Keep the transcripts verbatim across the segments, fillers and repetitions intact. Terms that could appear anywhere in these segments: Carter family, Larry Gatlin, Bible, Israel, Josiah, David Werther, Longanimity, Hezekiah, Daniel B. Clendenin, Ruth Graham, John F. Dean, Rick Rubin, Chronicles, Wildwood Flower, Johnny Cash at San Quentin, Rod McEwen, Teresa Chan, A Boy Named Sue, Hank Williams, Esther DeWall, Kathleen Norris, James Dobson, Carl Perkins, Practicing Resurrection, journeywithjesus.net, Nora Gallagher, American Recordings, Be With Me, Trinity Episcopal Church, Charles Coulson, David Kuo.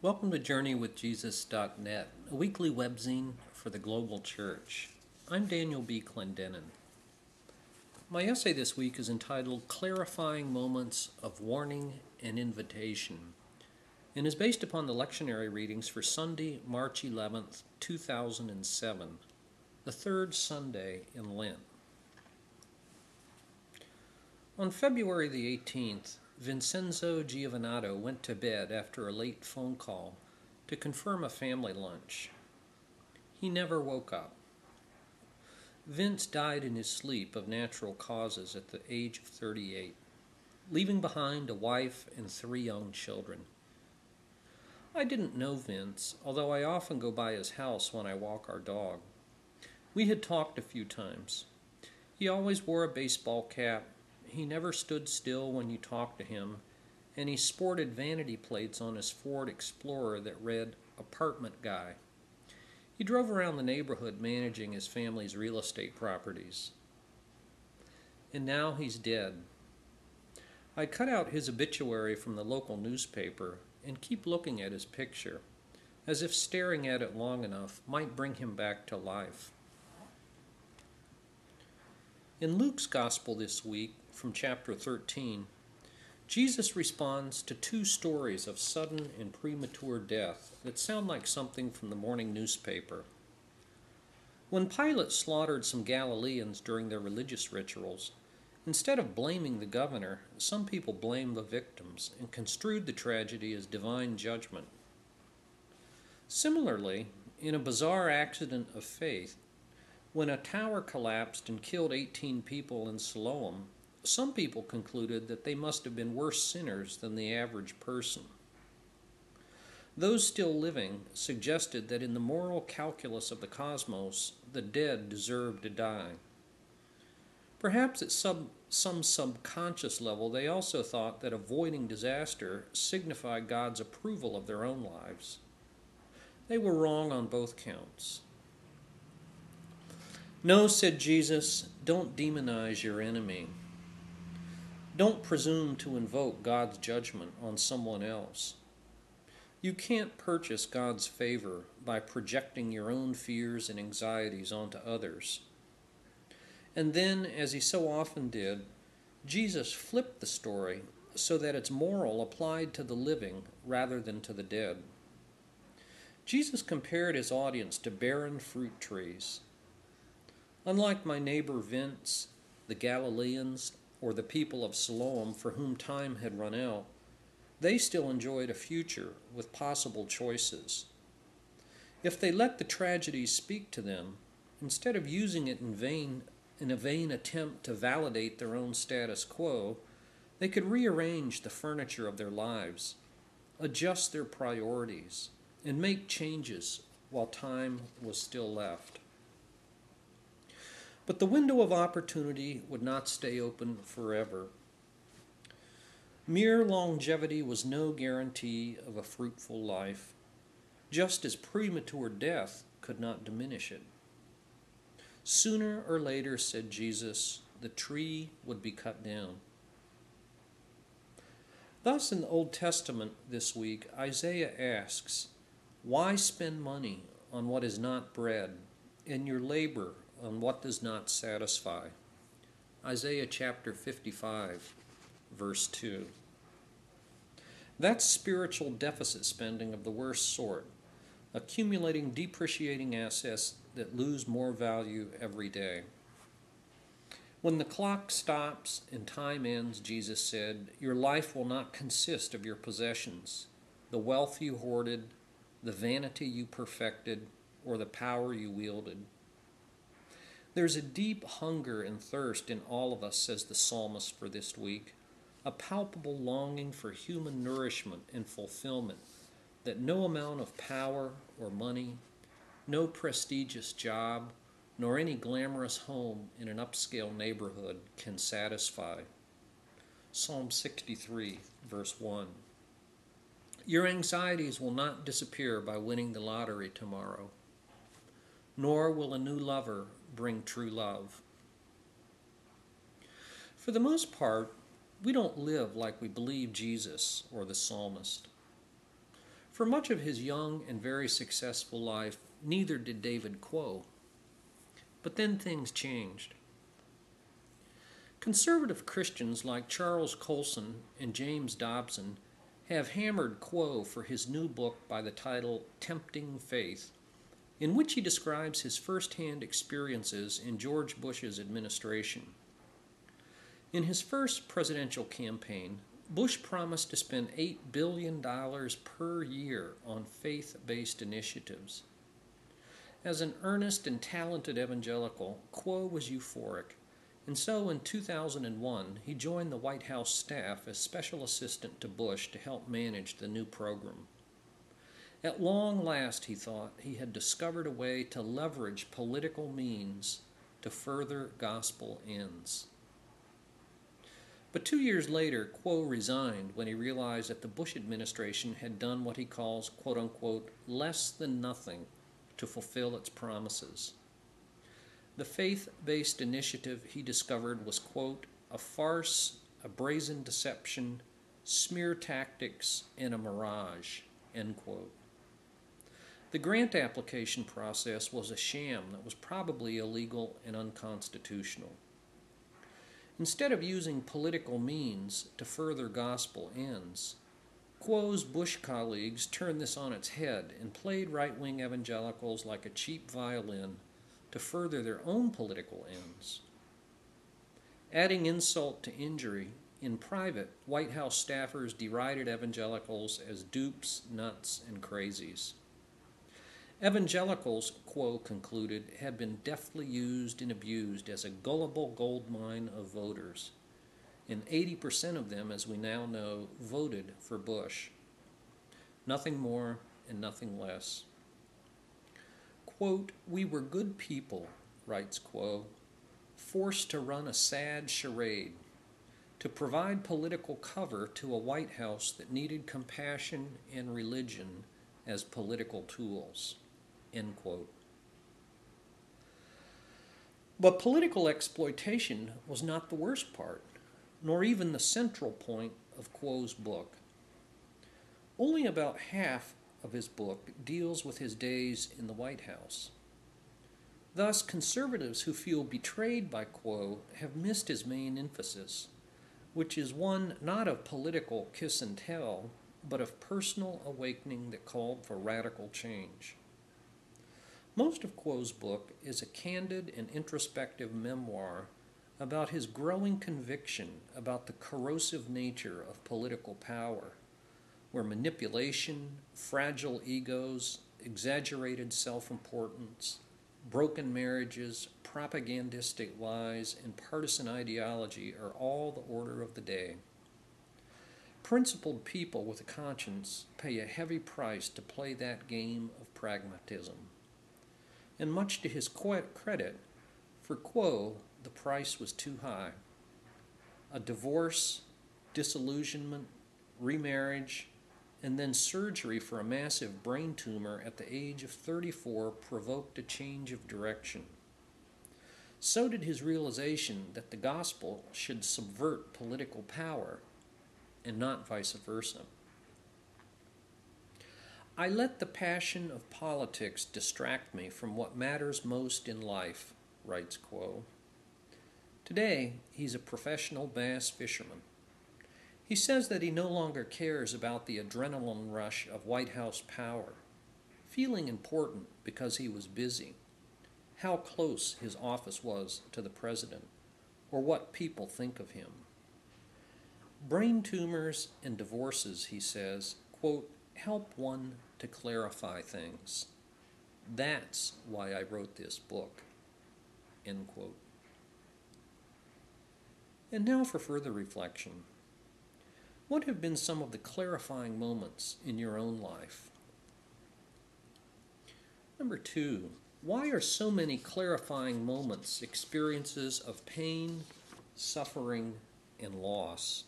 Welcome to journey with jesus dot net, a weekly webzine for the global church. I'm Daniel B. Clendenin. My essay this week is entitled Clarifying Moments of Warning and Invitation, and is based upon the lectionary readings for Sunday, March eleventh, two thousand seven, the third Sunday in Lent. On February the eighteenth, Vincenzo Giovanatto went to bed after a late phone call to confirm a family lunch. He never woke up. Vince died in his sleep of natural causes at the age of thirty-eight, leaving behind a wife and three young children. I didn't know Vince, although I often go by his house when I walk our dog. We had talked a few times. He always wore a baseball cap. He never stood still when you talked to him, and he sported vanity plates on his Ford Explorer that read, "Apartment Guy." He drove around the neighborhood managing his family's real estate properties. And now he's dead. I cut out his obituary from the local newspaper and keep looking at his picture, as if staring at it long enough might bring him back to life. In Luke's Gospel this week, from chapter thirteen, Jesus responds to two stories of sudden and premature death that sound like something from the morning newspaper. When Pilate slaughtered some Galileans during their religious rituals, instead of blaming the governor, some people blamed the victims and construed the tragedy as divine judgment. Similarly, in a bizarre accident of faith, when a tower collapsed and killed eighteen people in Siloam, some people concluded that they must have been worse sinners than the average person. Those still living suggested that in the moral calculus of the cosmos, the dead deserved to die. Perhaps at some, some subconscious level, they also thought that avoiding disaster signified God's approval of their own lives. They were wrong on both counts. "No," said Jesus, "don't demonize your enemy. Don't presume to invoke God's judgment on someone else. You can't purchase God's favor by projecting your own fears and anxieties onto others." And then, as he so often did, Jesus flipped the story so that its moral applied to the living rather than to the dead. Jesus compared his audience to barren fruit trees. Unlike my neighbor Vince, the Galileans, or the people of Siloam for whom time had run out, they still enjoyed a future with possible choices. If they let the tragedy speak to them, instead of using it in vain, in a vain attempt to validate their own status quo, they could rearrange the furniture of their lives, adjust their priorities, and make changes while time was still left. But the window of opportunity would not stay open forever. Mere longevity was no guarantee of a fruitful life, just as premature death could not diminish it. Sooner or later, said Jesus, the tree would be cut down. Thus, in the Old Testament this week, Isaiah asks, "Why spend money on what is not bread, and your labor on what does not satisfy?" Isaiah chapter fifty-five, verse two. That's spiritual deficit spending of the worst sort, accumulating depreciating assets that lose more value every day. When the clock stops and time ends, Jesus said, your life will not consist of your possessions, the wealth you hoarded, the vanity you perfected, or the power you wielded. There's a deep hunger and thirst in all of us, says the psalmist for this week, a palpable longing for human nourishment and fulfillment that no amount of power or money, no prestigious job, nor any glamorous home in an upscale neighborhood can satisfy. Psalm sixty-three, verse one. Your anxieties will not disappear by winning the lottery tomorrow, nor will a new lover bring true love. For the most part, we don't live like we believe Jesus or the psalmist. For much of his young and very successful life, neither did David Kuo. But then things changed. Conservative Christians like Charles Coulson and James Dobson have hammered Kuo for his new book by the title Tempting Faith, in which he describes his first-hand experiences in George Bush's administration. In his first presidential campaign, Bush promised to spend eight billion dollars per year on faith-based initiatives. As an earnest and talented evangelical, Kuo was euphoric, and so in two thousand one, he joined the White House staff as special assistant to Bush to help manage the new program. At long last, he thought, he had discovered a way to leverage political means to further gospel ends. But two years later, Kuo resigned when he realized that the Bush administration had done what he calls, quote-unquote, less than nothing to fulfill its promises. The faith-based initiative he discovered was, quote, a farce, a brazen deception, smear tactics, and a mirage, end quote. The grant application process was a sham that was probably illegal and unconstitutional. Instead of using political means to further gospel ends, Kuo's Bush colleagues turned this on its head and played right-wing evangelicals like a cheap violin to further their own political ends. Adding insult to injury, in private, White House staffers derided evangelicals as dupes, nuts, and crazies. Evangelicals, Kuo concluded, had been deftly used and abused as a gullible gold mine of voters, and eighty percent of them, as we now know, voted for Bush. Nothing more and nothing less. Quote, we were good people, writes Kuo, forced to run a sad charade, to provide political cover to a White House that needed compassion and religion as political tools. End quote. But political exploitation was not the worst part, nor even the central point of Kuo's book. Only about half of his book deals with his days in the White House. Thus, conservatives who feel betrayed by Kuo have missed his main emphasis, which is one not of political kiss and tell, but of personal awakening that called for radical change. Most of Kuo's book is a candid and introspective memoir about his growing conviction about the corrosive nature of political power, where manipulation, fragile egos, exaggerated self-importance, broken marriages, propagandistic lies, and partisan ideology are all the order of the day. Principled people with a conscience pay a heavy price to play that game of pragmatism. And much to his credit, for Kuo, the price was too high. A divorce, disillusionment, remarriage, and then surgery for a massive brain tumor at the age of thirty-four provoked a change of direction. So did his realization that the gospel should subvert political power, and not vice versa. I let the passion of politics distract me from what matters most in life, writes Kuo. Today, he's a professional bass fisherman. He says that he no longer cares about the adrenaline rush of White House power, feeling important because he was busy, how close his office was to the president, or what people think of him. Brain tumors and divorces, he says, quote, help one to clarify things. That's why I wrote this book, end quote. And now for further reflection. What have been some of the clarifying moments in your own life? Number two, why are so many clarifying moments experiences of pain, suffering, and loss?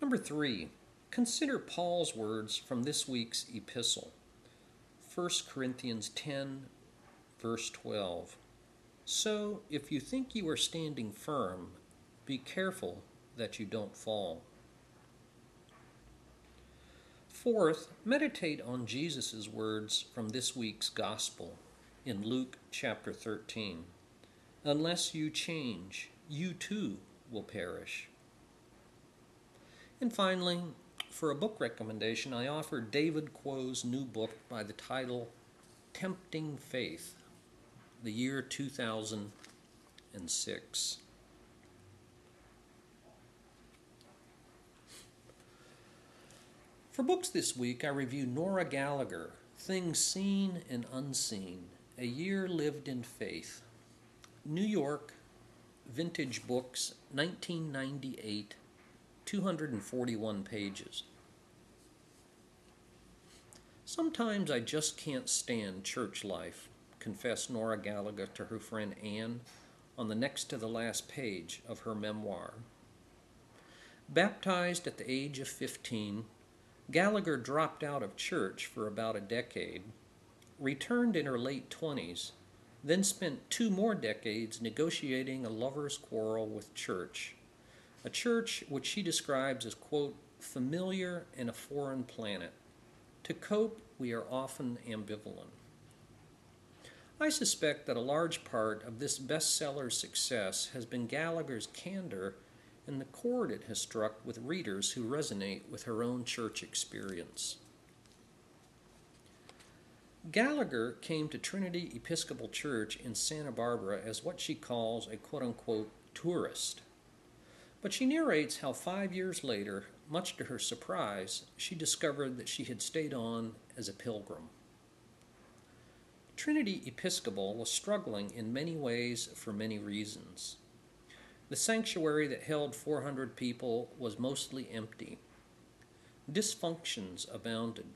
Number three, consider Paul's words from this week's epistle, First Corinthians ten, verse twelve. So, if you think you are standing firm, be careful that you don't fall. Fourth, meditate on Jesus' words from this week's gospel in Luke chapter thirteen. Unless you change, you too will perish. And finally, for a book recommendation, I offer David Kuo's new book by the title Tempting Faith, the year two thousand six. For books this week, I review Nora Gallagher, Things Seen and Unseen, A Year Lived in Faith, New York, Vintage Books, nineteen ninety-eight, two hundred forty-one pages. Sometimes I just can't stand church life, confessed Nora Gallagher to her friend Anne on the next to the last page of her memoir. Baptized at the age of fifteen, Gallagher dropped out of church for about a decade, returned in her late twenties, then spent two more decades negotiating a lover's quarrel with church, a church which she describes as, quote, familiar and a foreign planet. To cope, we are often ambivalent. I suspect that a large part of this bestseller's success has been Gallagher's candor and the chord it has struck with readers who resonate with her own church experience. Gallagher came to Trinity Episcopal Church in Santa Barbara as what she calls a quote-unquote tourist. But she narrates how five years later, much to her surprise, she discovered that she had stayed on as a pilgrim. Trinity Episcopal was struggling in many ways for many reasons. The sanctuary that held four hundred people was mostly empty. Dysfunctions abounded.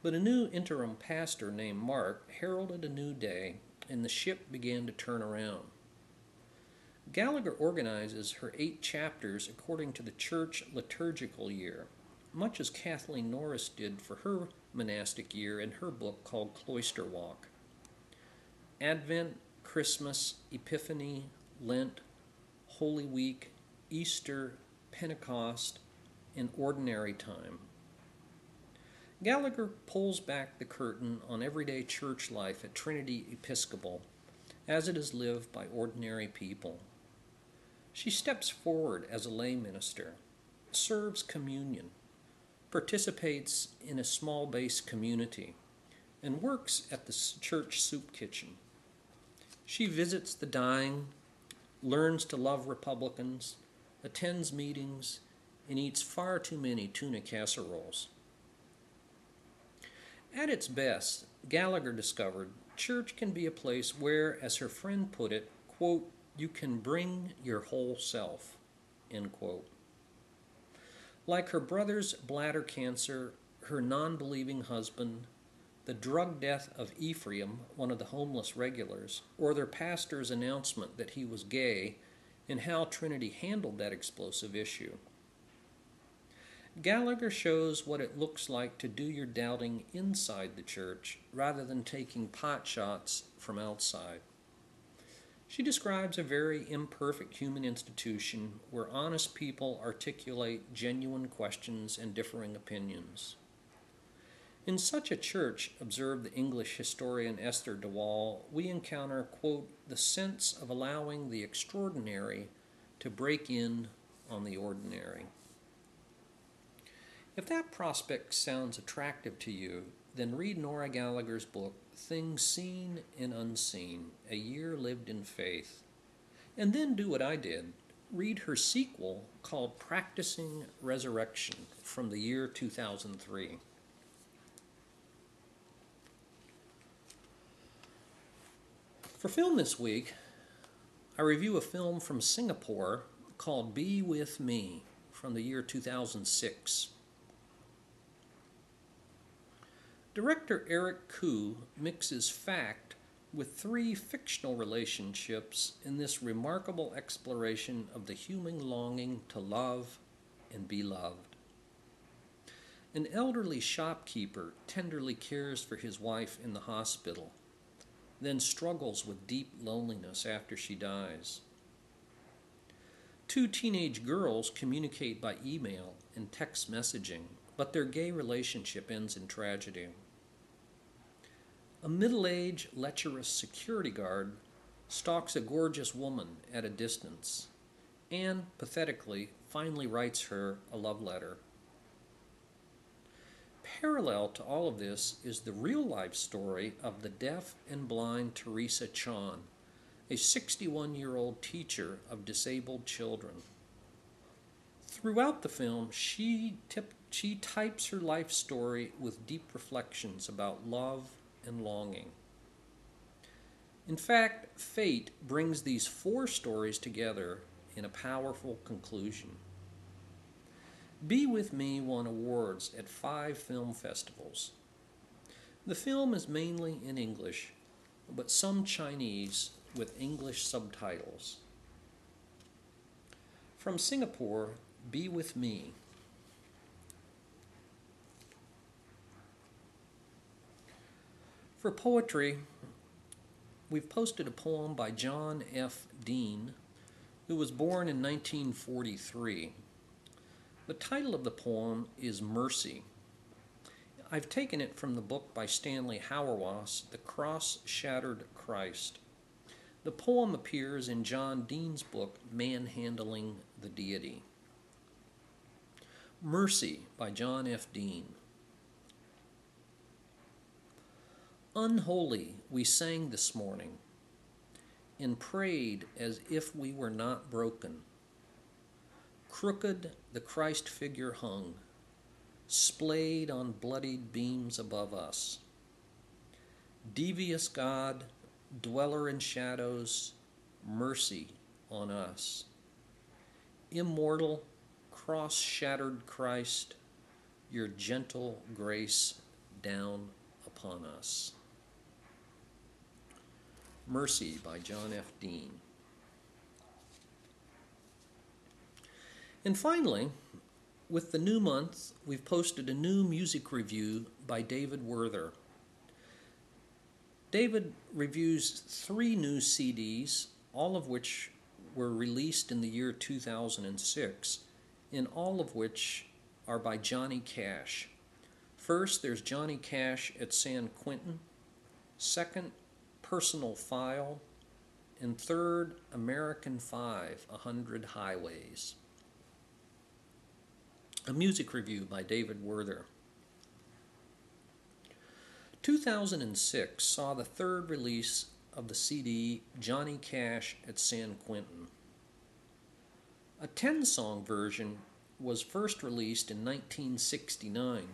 But a new interim pastor named Mark heralded a new day, and the ship began to turn around. Gallagher organizes her eight chapters according to the church liturgical year, much as Kathleen Norris did for her monastic year in her book called Cloister Walk. Advent, Christmas, Epiphany, Lent, Holy Week, Easter, Pentecost, and Ordinary Time. Gallagher pulls back the curtain on everyday church life at Trinity Episcopal as it is lived by ordinary people. She steps forward as a lay minister, serves communion, participates in a small-base community, and works at the church soup kitchen. She visits the dying, learns to love Republicans, attends meetings, and eats far too many tuna casseroles. At its best, Gallagher discovered church can be a place where, as her friend put it, quote, you can bring your whole self, end quote. Like her brother's bladder cancer, her non-believing husband, the drug death of Ephraim, one of the homeless regulars, or their pastor's announcement that he was gay, and how Trinity handled that explosive issue. Gallagher shows what it looks like to do your doubting inside the church rather than taking pot shots from outside. She describes a very imperfect human institution where honest people articulate genuine questions and differing opinions. In such a church, observed the English historian Esther DeWall, we encounter, quote, the sense of allowing the extraordinary to break in on the ordinary. If that prospect sounds attractive to you, then read Nora Gallagher's book, Things Seen and Unseen, A Year Lived in Faith, and then do what I did, read her sequel called Practicing Resurrection from the year two thousand three. For film this week, I review a film from Singapore called Be With Me from the year two thousand six. Director Eric Koo mixes fact with three fictional relationships in this remarkable exploration of the human longing to love and be loved. An elderly shopkeeper tenderly cares for his wife in the hospital, then struggles with deep loneliness after she dies. Two teenage girls communicate by email and text messaging, but their gay relationship ends in tragedy. A middle-aged, lecherous security guard stalks a gorgeous woman at a distance and, pathetically, finally writes her a love letter. Parallel to all of this is the real-life story of the deaf and blind Teresa Chan, a sixty-one-year-old teacher of disabled children. Throughout the film, she, tip, she types her life story with deep reflections about love and longing. In fact, fate brings these four stories together in a powerful conclusion. Be With Me won awards at five film festivals. The film is mainly in English, but some Chinese with English subtitles. From Singapore, Be With Me. For poetry, we've posted a poem by John F. Dean, who was born in nineteen forty-three. The title of the poem is Mercy. I've taken it from the book by Stanley Hauerwas, The Cross-Shattered Christ. The poem appears in John Dean's book, Manhandling the Deity. Mercy by John F. Dean. Unholy we sang this morning and prayed as if we were not broken. Crooked the Christ figure hung, splayed on bloodied beams above us. Devious God, dweller in shadows, mercy on us. Immortal, cross-shattered Christ, your gentle grace down upon us. Mercy by John F. Dean. And finally, with the new month, we've posted a new music review by David Werther. David reviews three new C Ds, all of which were released in the year two thousand six, and all of which are by Johnny Cash. First, there's Johnny Cash at San Quentin. Second, Personal File. And third, American Five, A Hundred Highways. A music review by David Werther. two thousand six saw the third release of the C D Johnny Cash at San Quentin. A ten-song version was first released in nineteen sixty-nine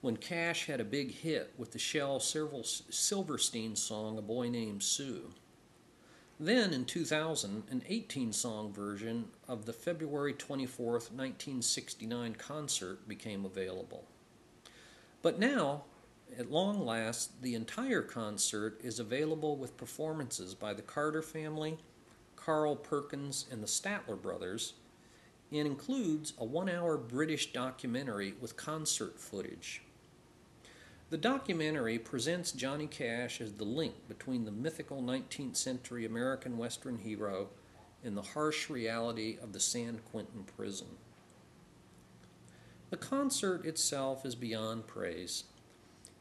when Cash had a big hit with the Shel Silverstein song, A Boy Named Sue. Then, in two thousand, an eighteen-song version of the February twenty-fourth, nineteen sixty-nine concert became available. But now, at long last, the entire concert is available with performances by the Carter Family, Carl Perkins, and the Statler brothers, and includes a one-hour British documentary with concert footage. The documentary presents Johnny Cash as the link between the mythical nineteenth century American Western hero and the harsh reality of the San Quentin prison. The concert itself is beyond praise.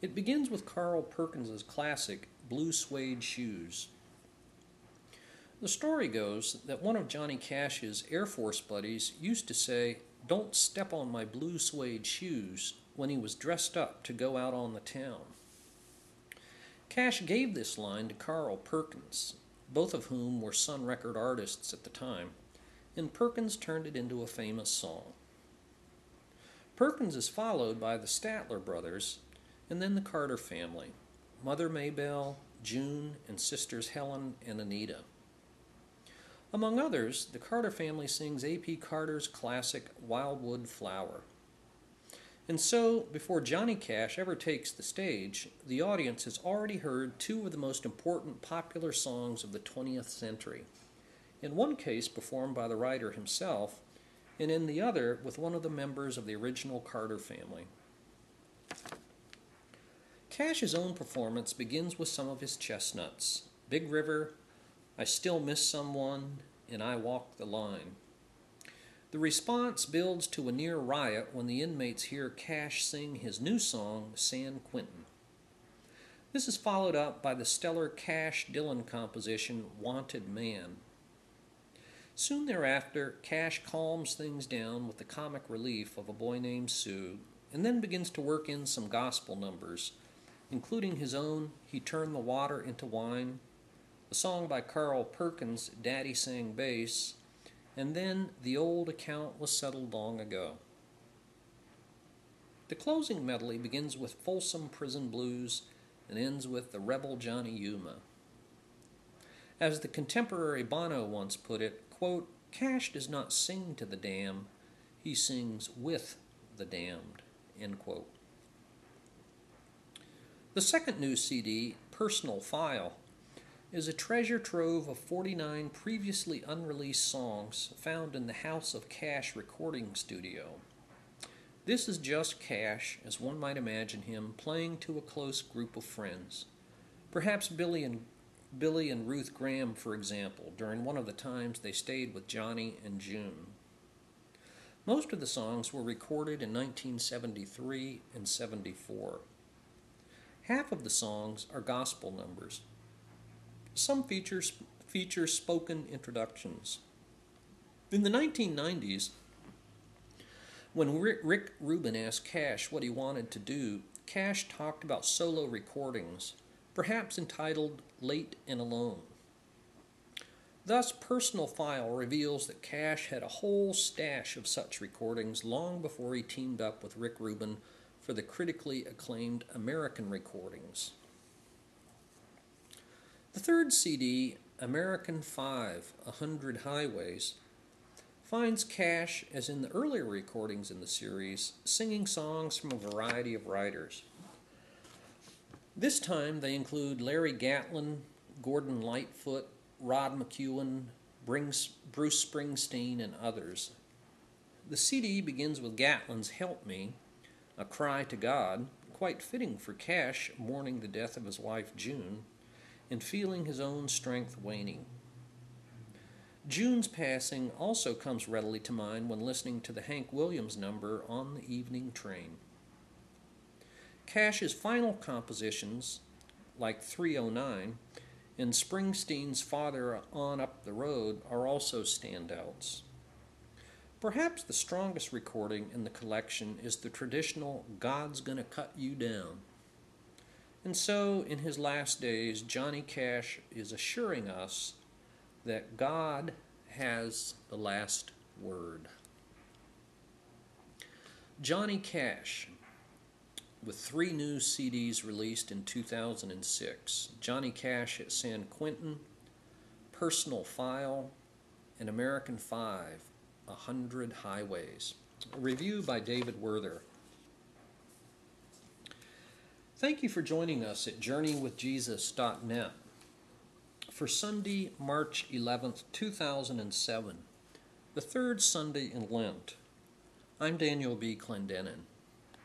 It begins with Carl Perkins' classic, Blue Suede Shoes. The story goes that one of Johnny Cash's Air Force buddies used to say, "Don't step on my blue suede shoes," when he was dressed up to go out on the town. Cash gave this line to Carl Perkins, both of whom were Sun record artists at the time, and Perkins turned it into a famous song. Perkins is followed by the Statler brothers, and then the Carter family, Mother Maybelle, June, and sisters Helen and Anita. Among others, the Carter family sings A P Carter's classic Wildwood Flower. And so, before Johnny Cash ever takes the stage, the audience has already heard two of the most important popular songs of the twentieth century, in one case performed by the writer himself, and in the other with one of the members of the original Carter family. Cash's own performance begins with some of his chestnuts, Big River, I Still Miss Someone, and I Walk the Line. The response builds to a near riot when the inmates hear Cash sing his new song, San Quentin. This is followed up by the stellar Cash Dylan composition, Wanted Man. Soon thereafter, Cash calms things down with the comic relief of A Boy Named Sue, and then begins to work in some gospel numbers, including his own He Turned the Water into Wine, a song by Carl Perkins, Daddy Sang Bass, and then The Old Account Was Settled Long Ago. The closing medley begins with Folsom Prison Blues and ends with The Rebel Johnny Yuma. As the contemporary Bono once put it, quote, Cash does not sing to the damned, he sings with the damned, end quote. The second new C D, Personal File, is a treasure trove of forty-nine previously unreleased songs found in the House of Cash recording studio. This is just Cash, as one might imagine him, playing to a close group of friends. Perhaps Billy and Billy and Ruth Graham, for example, during one of the times they stayed with Johnny and June. Most of the songs were recorded in nineteen seventy-three and seventy-four. Half of the songs are gospel numbers. Some features feature spoken introductions. In the nineteen nineties, when Rick Rubin asked Cash what he wanted to do, Cash talked about solo recordings, perhaps entitled Late and Alone. Thus, Personal File reveals that Cash had a whole stash of such recordings long before he teamed up with Rick Rubin for the critically acclaimed American recordings. The third C D, American Five, A Hundred Highways, finds Cash, as in the earlier recordings in the series, singing songs from a variety of writers. This time they include Larry Gatlin, Gordon Lightfoot, Rod McEwen, Bruce Springsteen, and others. The C D begins with Gatlin's Help Me, a cry to God, quite fitting for Cash mourning the death of his wife June and feeling his own strength waning. June's passing also comes readily to mind when listening to the Hank Williams number On the Evening Train. Cash's final compositions, like three oh nine, and Springsteen's Farther On Up the Road are also standouts. Perhaps the strongest recording in the collection is the traditional God's Gonna Cut You Down. And so, in his last days, Johnny Cash is assuring us that God has the last word. Johnny Cash, with three new C Ds released in two thousand six, Johnny Cash at San Quentin, Personal File, and American Five, A Hundred Highways. A review by David Werther. Thank you for joining us at journey with jesus dot net for Sunday, March eleventh, two thousand seven, the third Sunday in Lent. I'm Daniel B. Clendenin.